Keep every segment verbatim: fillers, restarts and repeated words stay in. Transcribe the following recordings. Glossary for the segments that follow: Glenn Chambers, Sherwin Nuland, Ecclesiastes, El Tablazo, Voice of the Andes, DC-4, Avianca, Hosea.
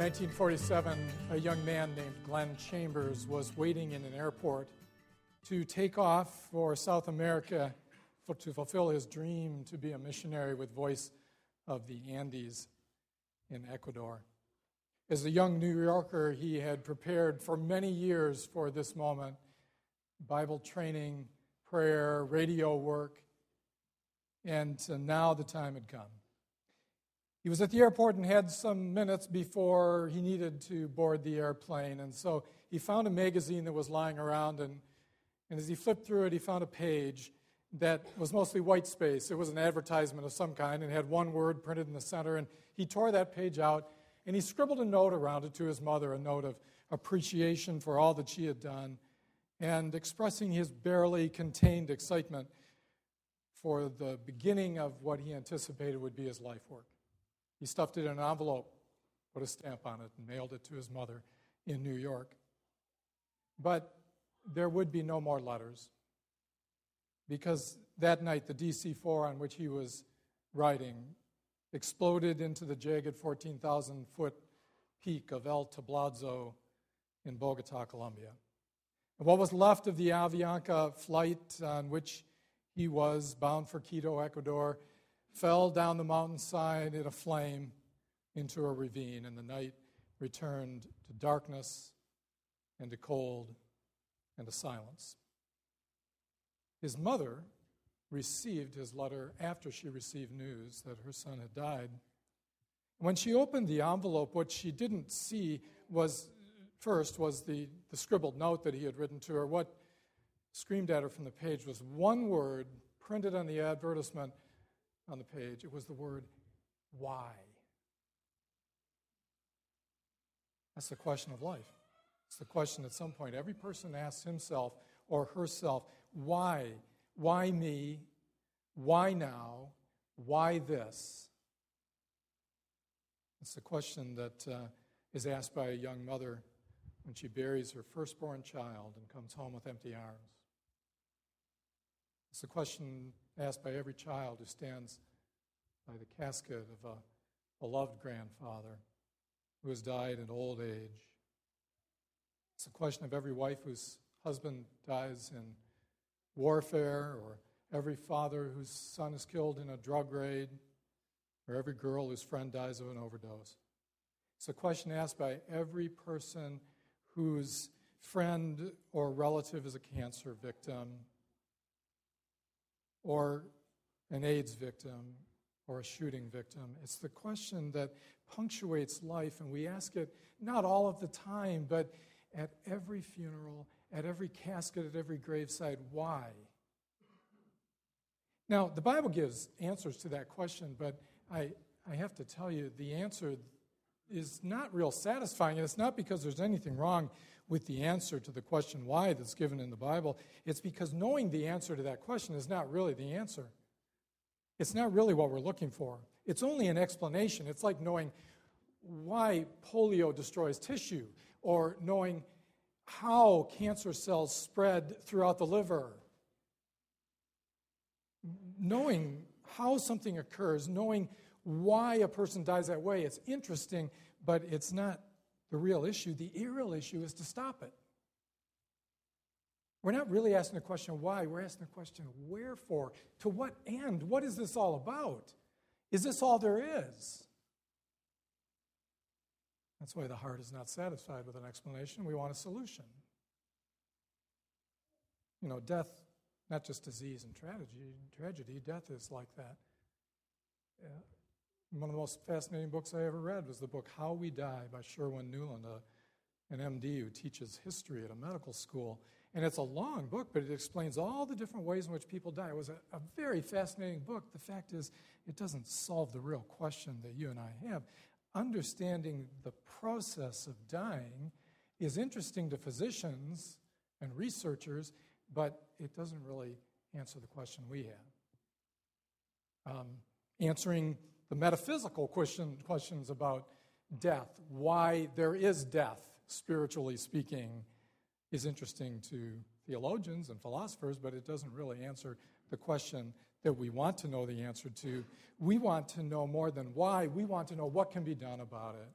nineteen forty-seven, a young man named Glenn Chambers was waiting in an airport to take off for South America for, to fulfill his dream to be a missionary with Voice of the Andes in Ecuador. As a young New Yorker, he had prepared for many years for this moment, Bible training, prayer, radio work, and now the time had come. He was at the airport and had some minutes before he needed to board the airplane, and so he found a magazine that was lying around, and, and as he flipped through it, he found a page that was mostly white space. It was an advertisement of some kind, and had one word printed in the center, and he tore that page out, and he scribbled a note around it to his mother, a note of appreciation for all that she had done, and expressing his barely contained excitement for the beginning of what he anticipated would be his life work. He stuffed it in an envelope, put a stamp on it, and mailed it to his mother in New York. But there would be no more letters, because that night the D C four on which he was riding exploded into the jagged fourteen thousand foot peak of El Tablazo in Bogota, Colombia. And what was left of the Avianca flight on which he was bound for Quito, Ecuador, fell down the mountainside in a flame into a ravine, and the night returned to darkness and to cold and to silence. His mother received his letter after she received news that her son had died. When she opened the envelope, what she didn't see was, first, was the, the scribbled note that he had written to her. What screamed at her from the page was one word printed on the advertisement on the page. It was the word, why? That's the question of life. It's the question at some point every person asks himself or herself, why? Why me? Why now? Why this? It's the question that uh, is asked by a young mother when she buries her firstborn child and comes home with empty arms. It's the question asked by every child who stands by the casket of a beloved grandfather who has died in old age. It's the question of every wife whose husband dies in warfare, or every father whose son is killed in a drug raid, or every girl whose friend dies of an overdose. It's a question asked by every person whose friend or relative is a cancer victim, or an AIDS victim, or a shooting victim. It's the question that punctuates life, and we ask it not all of the time, but at every funeral, at every casket, at every graveside. Why? Now, the Bible gives answers to that question, but I, I have to tell you, the answer is not real satisfying, and it's not because there's anything wrong with the answer to the question why that's given in the Bible. It's because knowing the answer to that question is not really the answer. It's not really what we're looking for. It's only an explanation. It's like knowing why polio destroys tissue, or knowing how cancer cells spread throughout the liver. Knowing how something occurs, knowing why a person dies that way, it's interesting, but it's not the real issue. The real issue is to stop it. We're not really asking the question why, we're asking the question wherefore, to what end, what is this all about? Is this all there is? That's why the heart is not satisfied with an explanation. We want a solution. You know, death, not just disease and tragedy, tragedy, death is like that. Yeah. One of the most fascinating books I ever read was the book How We Die by Sherwin Nuland, a, an M D who teaches history at a medical school. And it's a long book, but it explains all the different ways in which people die. It was a, a very fascinating book. The fact is, it doesn't solve the real question that you and I have. Understanding the process of dying is interesting to physicians and researchers, but it doesn't really answer the question we have. Um, answering the metaphysical question, questions about death, why there is death, spiritually speaking, is interesting to theologians and philosophers, but it doesn't really answer the question that we want to know the answer to. We want to know more than why. We want to know what can be done about it.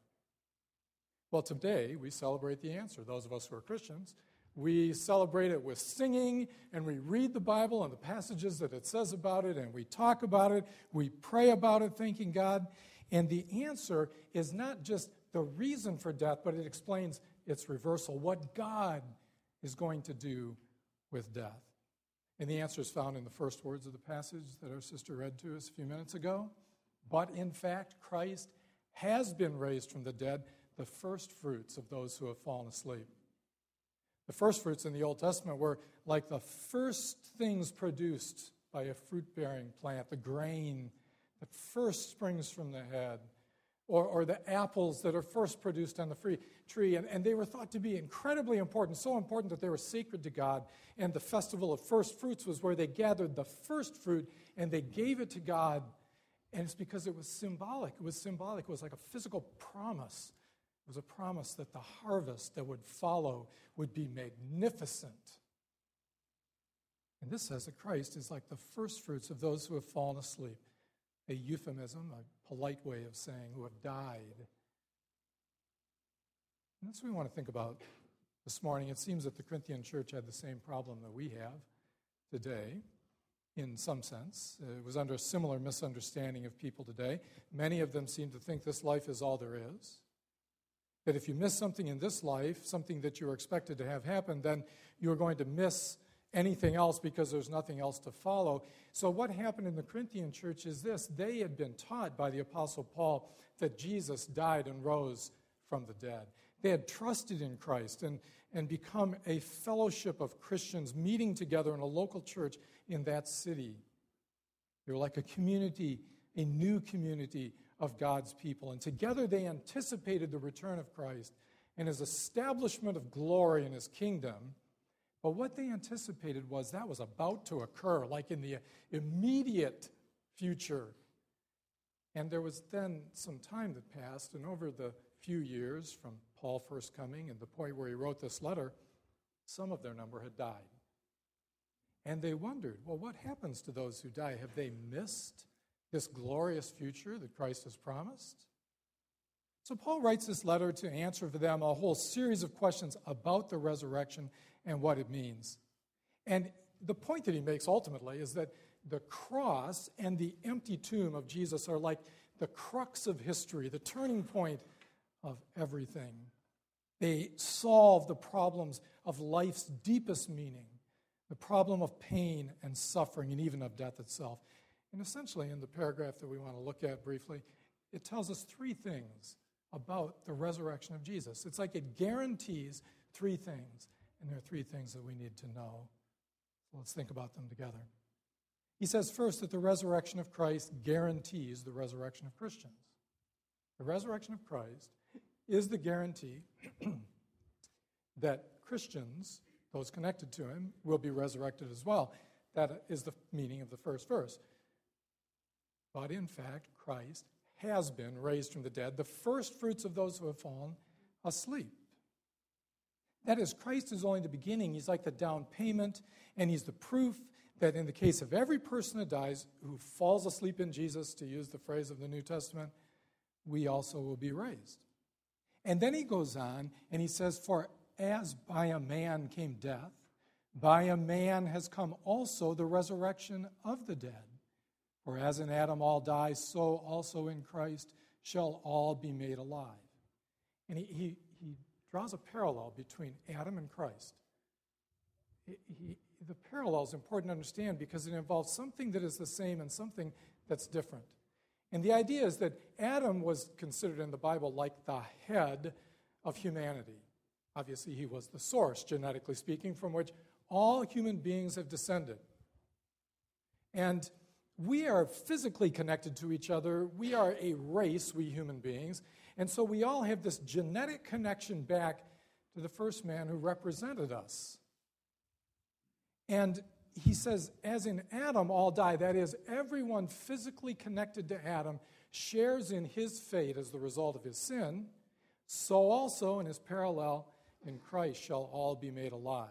Well, today we celebrate the answer. Those of us who are Christians, we celebrate it with singing, and we read the Bible and the passages that it says about it, and we talk about it, we pray about it, thanking God. And the answer is not just the reason for death, but it explains its reversal, what God is going to do with death. And the answer is found in the first words of the passage that our sister read to us a few minutes ago. But in fact, Christ has been raised from the dead, the first fruits of those who have fallen asleep. The first fruits in the Old Testament were like the first things produced by a fruit-bearing plant, the grain that first springs from the head, or, or the apples that are first produced on the free tree. And, and they were thought to be incredibly important, so important that they were sacred to God. And the festival of first fruits was where they gathered the first fruit and they gave it to God. And it's because it was symbolic. It was symbolic. It was like a physical promise. It was a promise that the harvest that would follow would be magnificent. And this says that Christ is like the first fruits of those who have fallen asleep, a euphemism, a polite way of saying who have died. And that's what we want to think about this morning. It seems that the Corinthian church had the same problem that we have today, in some sense. It was under a similar misunderstanding of people today. Many of them seem to think this life is all there is, that if you miss something in this life, something that you were expected to have happen, then you're going to miss anything else because there's nothing else to follow. So what happened in the Corinthian church is this. They had been taught by the Apostle Paul that Jesus died and rose from the dead. They had trusted in Christ and, and become a fellowship of Christians meeting together in a local church in that city. They were like a community, a new community of God's people. And together they anticipated the return of Christ and his establishment of glory in his kingdom. But what they anticipated was that was about to occur, like in the immediate future. And there was then some time that passed, and over the few years from Paul first coming and the point where he wrote this letter, some of their number had died. And they wondered, well, what happens to those who die? Have they missed this glorious future that Christ has promised? So Paul writes this letter to answer for them a whole series of questions about the resurrection and what it means. And the point that he makes ultimately is that the cross and the empty tomb of Jesus are like the crux of history, the turning point of everything. They solve the problems of life's deepest meaning, the problem of pain and suffering, and even of death itself. And essentially, in the paragraph that we want to look at briefly, it tells us three things about the resurrection of Jesus. It's like it guarantees three things, and there are three things that we need to know. So let's think about them together. He says, first, that the resurrection of Christ guarantees the resurrection of Christians. The resurrection of Christ is the guarantee that Christians, those connected to him, will be resurrected as well. That is the meaning of the first verse. But in fact, Christ has been raised from the dead, the first fruits of those who have fallen asleep. That is, Christ is only the beginning. He's like the down payment, and he's the proof that in the case of every person that dies who falls asleep in Jesus, to use the phrase of the New Testament, we also will be raised. And then he goes on, and he says, for as by a man came death, by a man has come also the resurrection of the dead. For as in Adam all die, so also in Christ shall all be made alive. And he, he, he draws a parallel between Adam and Christ. He, he, the parallel is important to understand because it involves something that is the same and something that's different. And the idea is that Adam was considered in the Bible like the head of humanity. Obviously, he was the source, genetically speaking, from which all human beings have descended. And we are physically connected to each other. We are a race, we human beings. And so we all have this genetic connection back to the first man who represented us. And he says, as in Adam, all die. That is, everyone physically connected to Adam shares in his fate as the result of his sin. So also, in his parallel, in Christ shall all be made alive.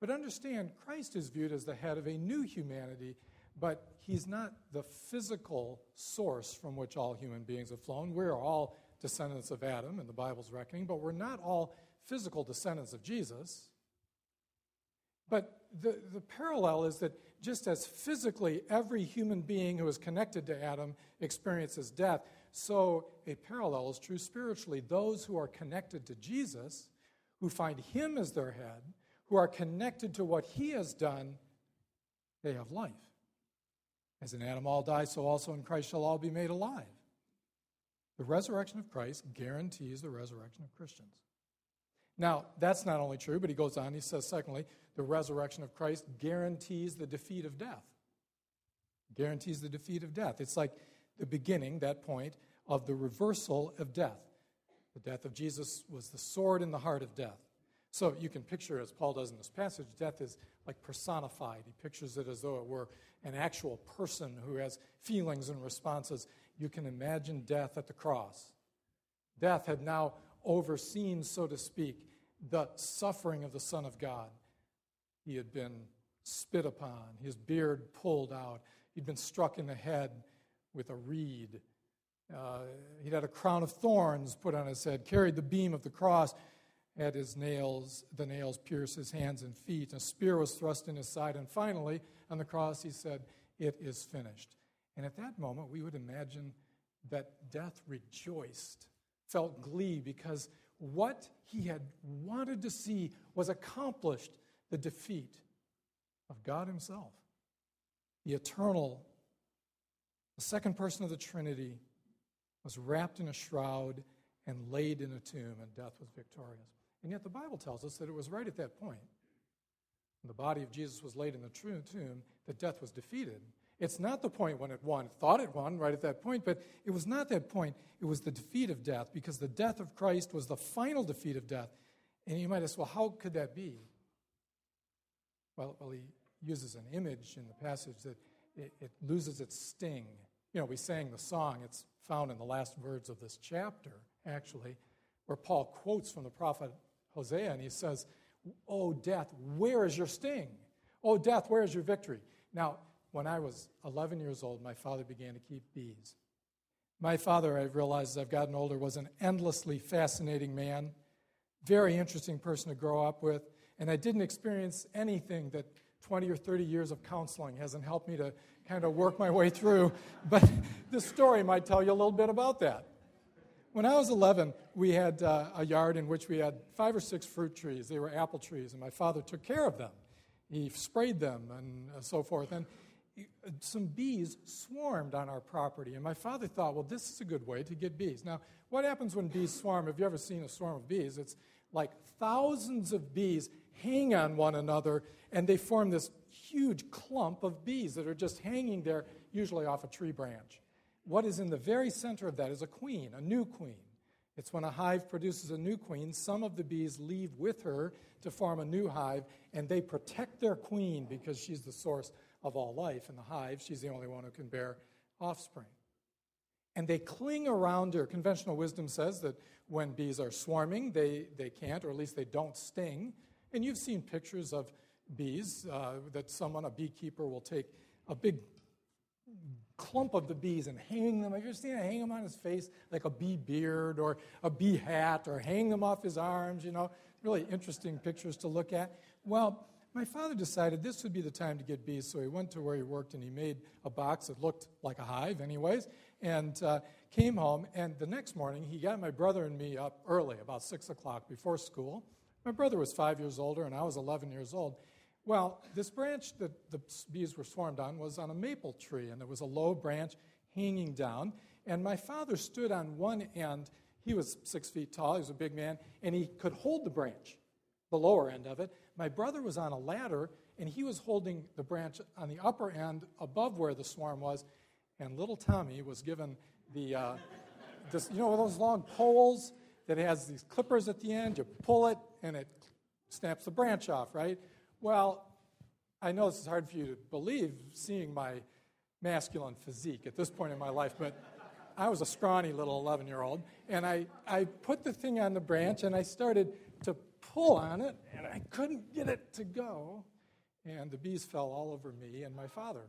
But understand, Christ is viewed as the head of a new humanity, but he's not the physical source from which all human beings have flown. We're all descendants of Adam in the Bible's reckoning, but we're not all physical descendants of Jesus. But the, the parallel is that just as physically every human being who is connected to Adam experiences death, so a parallel is true spiritually. Those who are connected to Jesus, who find him as their head, who are connected to what he has done, they have life. As in Adam all die, so also in Christ shall all be made alive. The resurrection of Christ guarantees the resurrection of Christians. Now, that's not only true, but he goes on, he says, secondly, the resurrection of Christ guarantees the defeat of death. Guarantees the defeat of death. It's like the beginning, that point, of the reversal of death. The death of Jesus was the sword in the heart of death. So you can picture, as Paul does in this passage, death is like personified. He pictures it as though it were an actual person who has feelings and responses. You can imagine death at the cross. Death had now overseen, so to speak, the suffering of the Son of God. He had been spit upon, his beard pulled out. He'd been struck in the head with a reed. Uh, he'd had a crown of thorns put on his head, carried the beam of the cross, had his nails, the nails pierced his hands and feet. A spear was thrust in his side. And finally, on the cross, he said, "It is finished." And at that moment, we would imagine that death rejoiced, felt glee, because what he had wanted to see was accomplished, the defeat of God himself, the eternal. The second person of the Trinity was wrapped in a shroud and laid in a tomb, and death was victorious. And yet the Bible tells us that it was right at that point, when the body of Jesus was laid in the tomb, that death was defeated. It's not the point when it won. It thought it won right at that point, but it was not that point. It was the defeat of death, because the death of Christ was the final defeat of death. And you might ask, well, how could that be? Well, well he uses an image in the passage that it, it loses its sting. You know, we sang the song. It's found in the last words of this chapter, actually, where Paul quotes from the prophet Hosea, and he says, "Oh, death, where is your sting? Oh, death, where is your victory?" Now, when I was eleven years old, my father began to keep bees. My father, I realized as I've gotten older, was an endlessly fascinating man, very interesting person to grow up with, and I didn't experience anything that twenty or thirty years of counseling hasn't helped me to kind of work my way through, but this story might tell you a little bit about that. When I was eleven, we had uh, a yard in which we had five or six fruit trees. They were apple trees, and my father took care of them. He sprayed them and uh, so forth, and some bees swarmed on our property, and my father thought, well, this is a good way to get bees. Now, what happens when bees swarm? Have you ever seen a swarm of bees? It's like thousands of bees hang on one another, and they form this huge clump of bees that are just hanging there, usually off a tree branch. What is in the very center of that is a queen, a new queen. It's when a hive produces a new queen, some of the bees leave with her to form a new hive, and they protect their queen because she's the source of all life in the hive. She's the only one who can bear offspring. And they cling around her. Conventional wisdom says that when bees are swarming, they, they can't, or at least they don't sting. And you've seen pictures of bees uh, that someone, a beekeeper, will take a big clump of the bees and hang them. Have you ever seen it? Hang them on his face like a bee beard or a bee hat, or hang them off his arms, you know. Really interesting pictures to look at. Well, my father decided this would be the time to get bees, so he went to where he worked, and he made a box that looked like a hive anyways, and uh, came home. And the next morning, he got my brother and me up early, about six o'clock before school. My brother was five years older, and I was eleven years old. Well, this branch that the bees were swarmed on was on a maple tree, and there was a low branch hanging down. And my father stood on one end. He was six feet tall. He was a big man, and he could hold the branch, the lower end of it. My brother was on a ladder, and he was holding the branch on the upper end above where the swarm was, and little Tommy was given the, uh, this, you know, those long poles that has these clippers at the end. You pull it, and it snaps the branch off, right? Well, I know this is hard for you to believe, seeing my masculine physique at this point in my life, but I was a scrawny little eleven-year-old, and I, I put the thing on the branch, and I started to pull on it, and I couldn't get it to go, and the bees fell all over me and my father.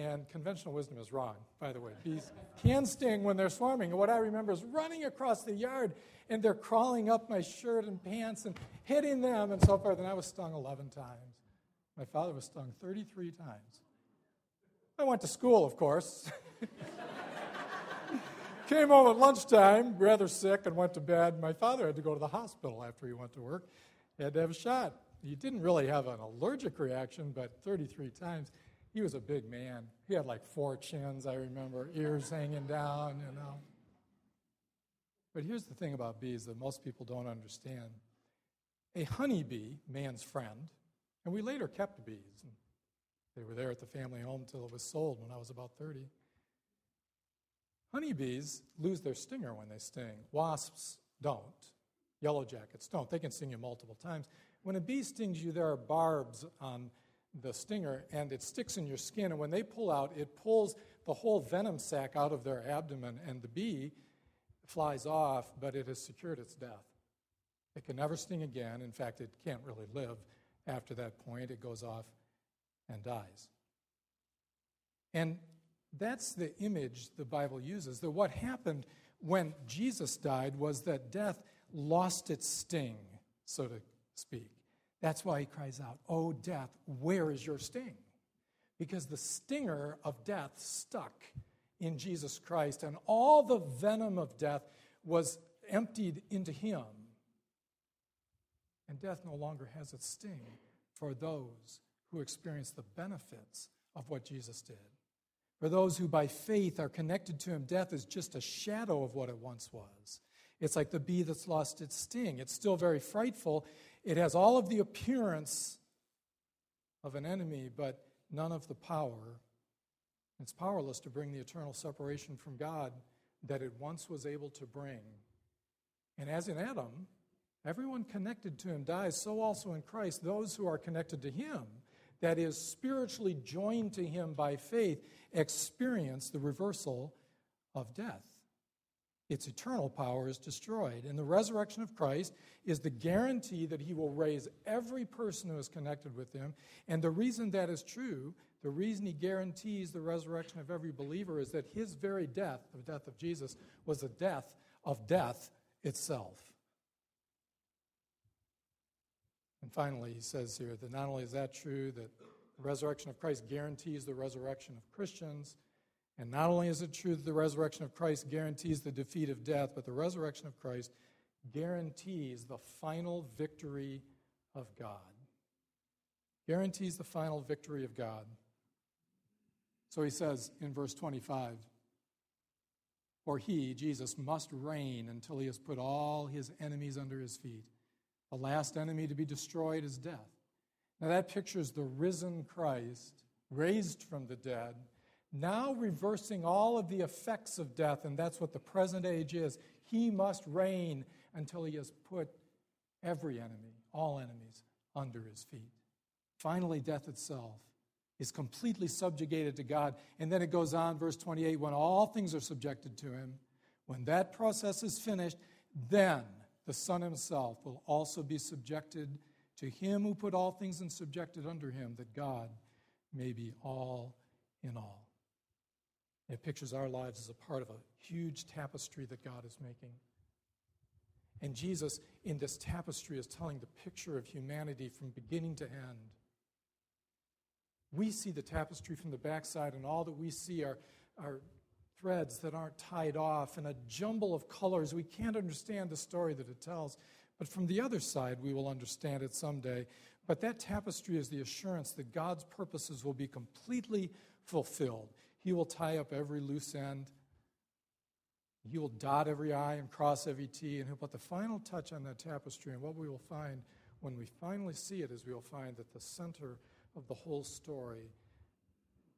And conventional wisdom is wrong, by the way. Bees can sting when they're swarming. And what I remember is running across the yard, and they're crawling up my shirt and pants and hitting them and so forth. And I was stung eleven times. My father was stung thirty-three times. I went to school, of course. Came home at lunchtime, rather sick, and went to bed. My father had to go to the hospital after he went to work. He had to have a shot. He didn't really have an allergic reaction, but thirty-three times. He was a big man. He had like four chins, I remember, ears hanging down, you know. But here's the thing about bees that most people don't understand. A honeybee, man's friend, and we later kept bees. And they were there at the family home till it was sold when I was about thirty. Honeybees lose their stinger when they sting. Wasps don't. Yellow jackets don't. They can sting you multiple times. When a bee stings you, there are barbs on the stinger, and it sticks in your skin, and when they pull out, it pulls the whole venom sac out of their abdomen, and the bee flies off, but it has secured its death. It can never sting again. In fact, it can't really live after that point. It goes off and dies. And that's the image the Bible uses, that what happened when Jesus died was that death lost its sting, so to speak. That's why he cries out, "Oh, death, where is your sting?" Because the stinger of death stuck in Jesus Christ, and all the venom of death was emptied into him. And death no longer has its sting for those who experience the benefits of what Jesus did. For those who by faith are connected to him, death is just a shadow of what it once was. It's like the bee that's lost its sting. It's still very frightful. It has all of the appearance of an enemy, but none of the power. It's powerless to bring the eternal separation from God that it once was able to bring. And as in Adam, everyone connected to him dies, so also in Christ, those who are connected to him, that is, spiritually joined to him by faith, experience the reversal of death. Its eternal power is destroyed. And the resurrection of Christ is the guarantee that he will raise every person who is connected with him. And the reason that is true, the reason he guarantees the resurrection of every believer, is that his very death, the death of Jesus, was the death of death itself. And finally, he says here that not only is that true, that the resurrection of Christ guarantees the resurrection of Christians, and not only is it true that the resurrection of Christ guarantees the defeat of death, but the resurrection of Christ guarantees the final victory of God. Guarantees the final victory of God. So he says in verse twenty-five, "For he, Jesus, must reign until he has put all his enemies under his feet. The last enemy to be destroyed is death." Now that pictures the risen Christ, raised from the dead, now reversing all of the effects of death, and that's what the present age is. He must reign until he has put every enemy, all enemies, under his feet. Finally, death itself is completely subjugated to God. And then it goes on, verse twenty-eight, "When all things are subjected to him," when that process is finished, "then the Son himself will also be subjected to him who put all things and subjected under him, that God may be all in all." It pictures our lives as a part of a huge tapestry that God is making. And Jesus, in this tapestry, is telling the picture of humanity from beginning to end. We see the tapestry from the backside, and all that we see are, are threads that aren't tied off and a jumble of colors. We can't understand the story that it tells, but from the other side, we will understand it someday. But that tapestry is the assurance that God's purposes will be completely fulfilled. He will tie up every loose end. He will dot every I and cross every T, and he'll put the final touch on that tapestry. And what we will find when we finally see it is we will find that the center of the whole story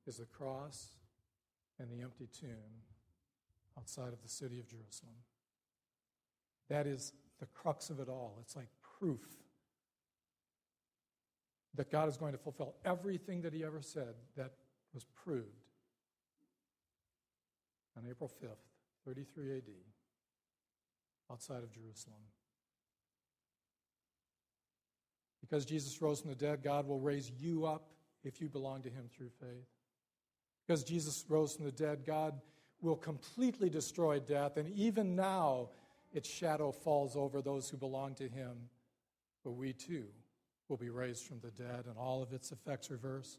is the cross and the empty tomb outside of the city of Jerusalem. That is the crux of it all. It's like proof that God is going to fulfill everything that he ever said that was proved. On April fifth, thirty-three A D, outside of Jerusalem. Because Jesus rose from the dead, God will raise you up if you belong to him through faith. Because Jesus rose from the dead, God will completely destroy death, and even now its shadow falls over those who belong to him. But we too will be raised from the dead and all of its effects reversed.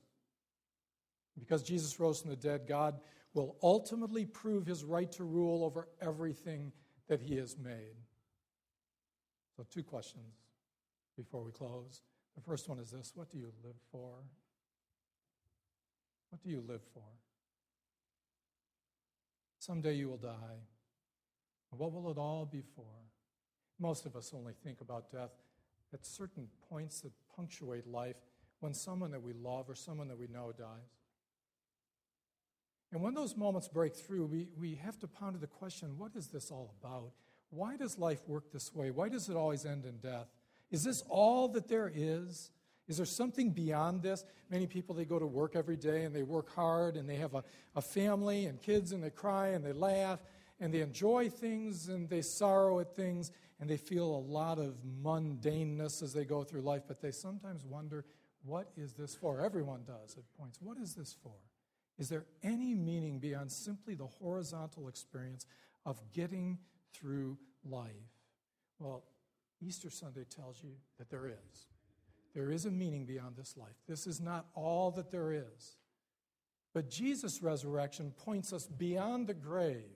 Because Jesus rose from the dead, God will ultimately prove his right to rule over everything that he has made. So two questions before we close. The first one is this: what do you live for? What do you live for? Someday you will die. What will it all be for? Most of us only think about death at certain points that punctuate life, when someone that we love or someone that we know dies. And when those moments break through, we, we have to ponder the question, what is this all about? Why does life work this way? Why does it always end in death? Is this all that there is? Is there something beyond this? Many people, they go to work every day, and they work hard, and they have a, a family and kids, and they cry, and they laugh, and they enjoy things, and they sorrow at things, and they feel a lot of mundaneness as they go through life, but they sometimes wonder, what is this for? Everyone does at points. What is this for? Is there any meaning beyond simply the horizontal experience of getting through life? Well, Easter Sunday tells you that there is. There is a meaning beyond this life. This is not all that there is. But Jesus' resurrection points us beyond the grave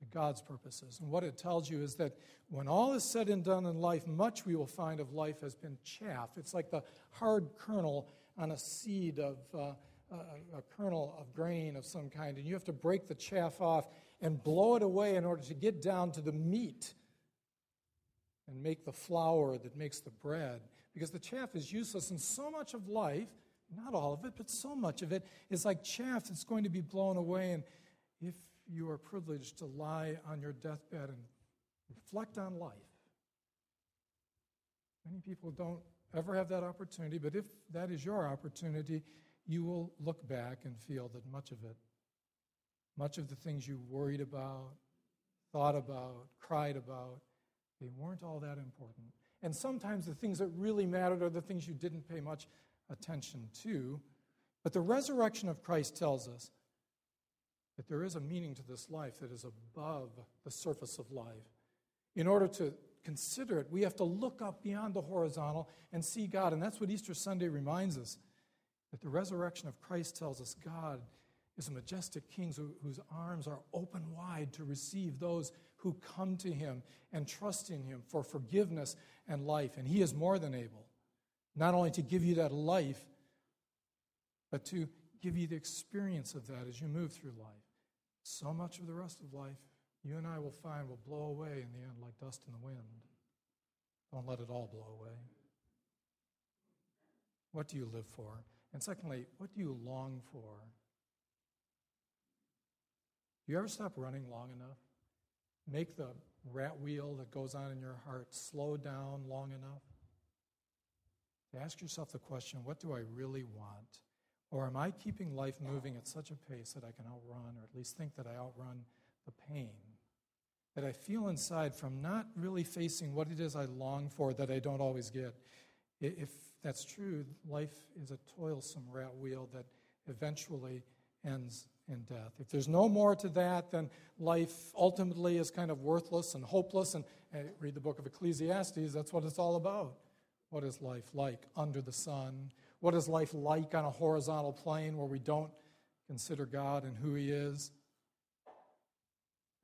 to God's purposes. And what it tells you is that when all is said and done in life, much we will find of life has been chaff. It's like the hard kernel on a seed of... Uh, A, a kernel of grain of some kind, and you have to break the chaff off and blow it away in order to get down to the meat and make the flour that makes the bread, because the chaff is useless, and so much of life, not all of it, but so much of it is like chaff that's going to be blown away. And if you are privileged to lie on your deathbed and reflect on life, many people don't ever have that opportunity, but if that is your opportunity, you will look back and feel that much of it, much of the things you worried about, thought about, cried about, they weren't all that important. And sometimes the things that really mattered are the things you didn't pay much attention to. But the resurrection of Christ tells us that there is a meaning to this life that is above the surface of life. In order to consider it, we have to look up beyond the horizontal and see God. And that's what Easter Sunday reminds us, that the resurrection of Christ tells us God is a majestic king whose arms are open wide to receive those who come to him and trust in him for forgiveness and life. And he is more than able, not only to give you that life, but to give you the experience of that as you move through life. So much of the rest of life, you and I will find, will blow away in the end like dust in the wind. Don't let it all blow away. What do you live for? And secondly, what do you long for? Do you ever stop running long enough? Make the rat wheel that goes on in your heart slow down long enough? Ask yourself the question, what do I really want? Or am I keeping life moving at such a pace that I can outrun, or at least think that I outrun the pain that I feel inside from not really facing what it is I long for that I don't always get? If that's true, life is a toilsome rat wheel that eventually ends in death. If there's no more to that, then life ultimately is kind of worthless and hopeless. And, and read the book of Ecclesiastes, that's what it's all about. What is life like under the sun? What is life like on a horizontal plane where we don't consider God and who he is?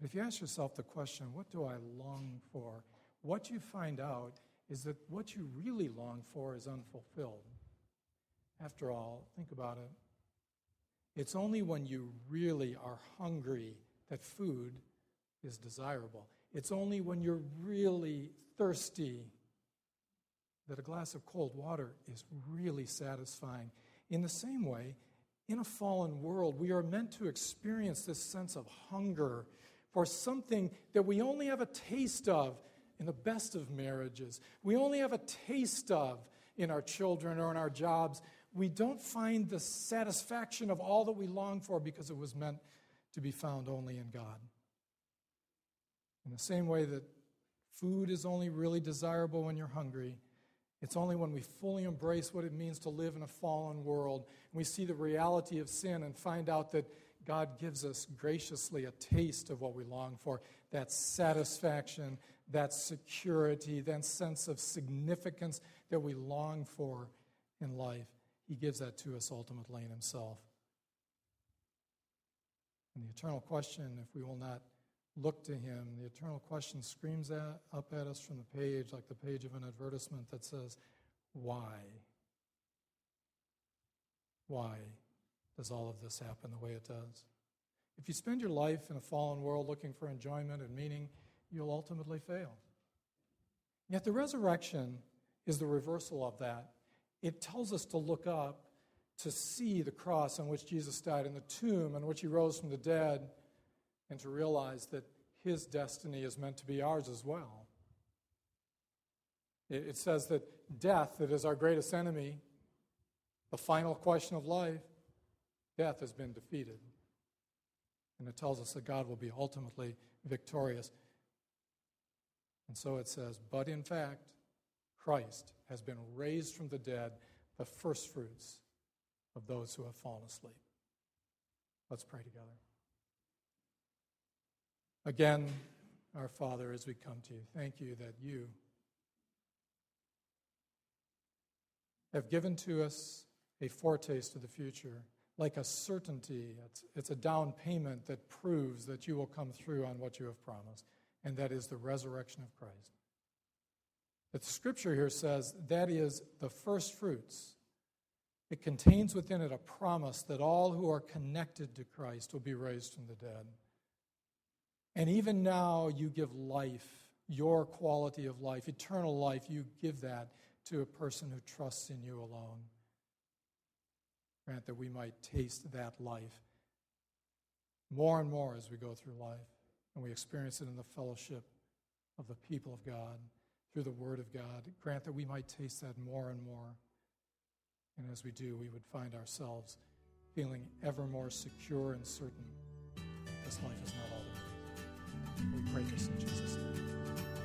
If you ask yourself the question, what do I long for? What you find out is that what you really long for is unfulfilled. After all, think about it. It's only when you really are hungry that food is desirable. It's only when you're really thirsty that a glass of cold water is really satisfying. In the same way, in a fallen world, we are meant to experience this sense of hunger for something that we only have a taste of in the best of marriages. We only have a taste of in our children or in our jobs. We don't find the satisfaction of all that we long for because it was meant to be found only in God. In the same way that food is only really desirable when you're hungry, It's only when we fully embrace what it means to live in a fallen world, and we see the reality of sin and find out that God gives us graciously a taste of what we long for, that satisfaction, that security, that sense of significance that we long for in life. He gives that to us ultimately in himself. And the eternal question, if we will not look to him, the eternal question screams at, up at us from the page, like the page of an advertisement that says, why? Why does all of this happen the way it does? If you spend your life in a fallen world looking for enjoyment and meaning, you'll ultimately fail. Yet the resurrection is the reversal of that. It tells us to look up, to see the cross on which Jesus died and the tomb on which he rose from the dead, and to realize that his destiny is meant to be ours as well. It, it says that death, that is our greatest enemy, the final question of life, death has been defeated. And it tells us that God will be ultimately victorious. And so it says, but in fact, Christ has been raised from the dead, the firstfruits of those who have fallen asleep. Let's pray together. Again, our Father, as we come to you, thank you that you have given to us a foretaste of the future, like a certainty. It's, it's a down payment that proves that you will come through on what you have promised, and that is the resurrection of Christ. But the scripture here says that is the first fruits. It contains within it a promise that all who are connected to Christ will be raised from the dead. And even now you give life, your quality of life, eternal life, you give that to a person who trusts in you alone. Grant that we might taste that life more and more as we go through life, and we experience it in the fellowship of the people of God, through the Word of God. Grant that we might taste that more and more. And as we do, we would find ourselves feeling ever more secure and certain this life is not all there is. We pray this in Jesus' name.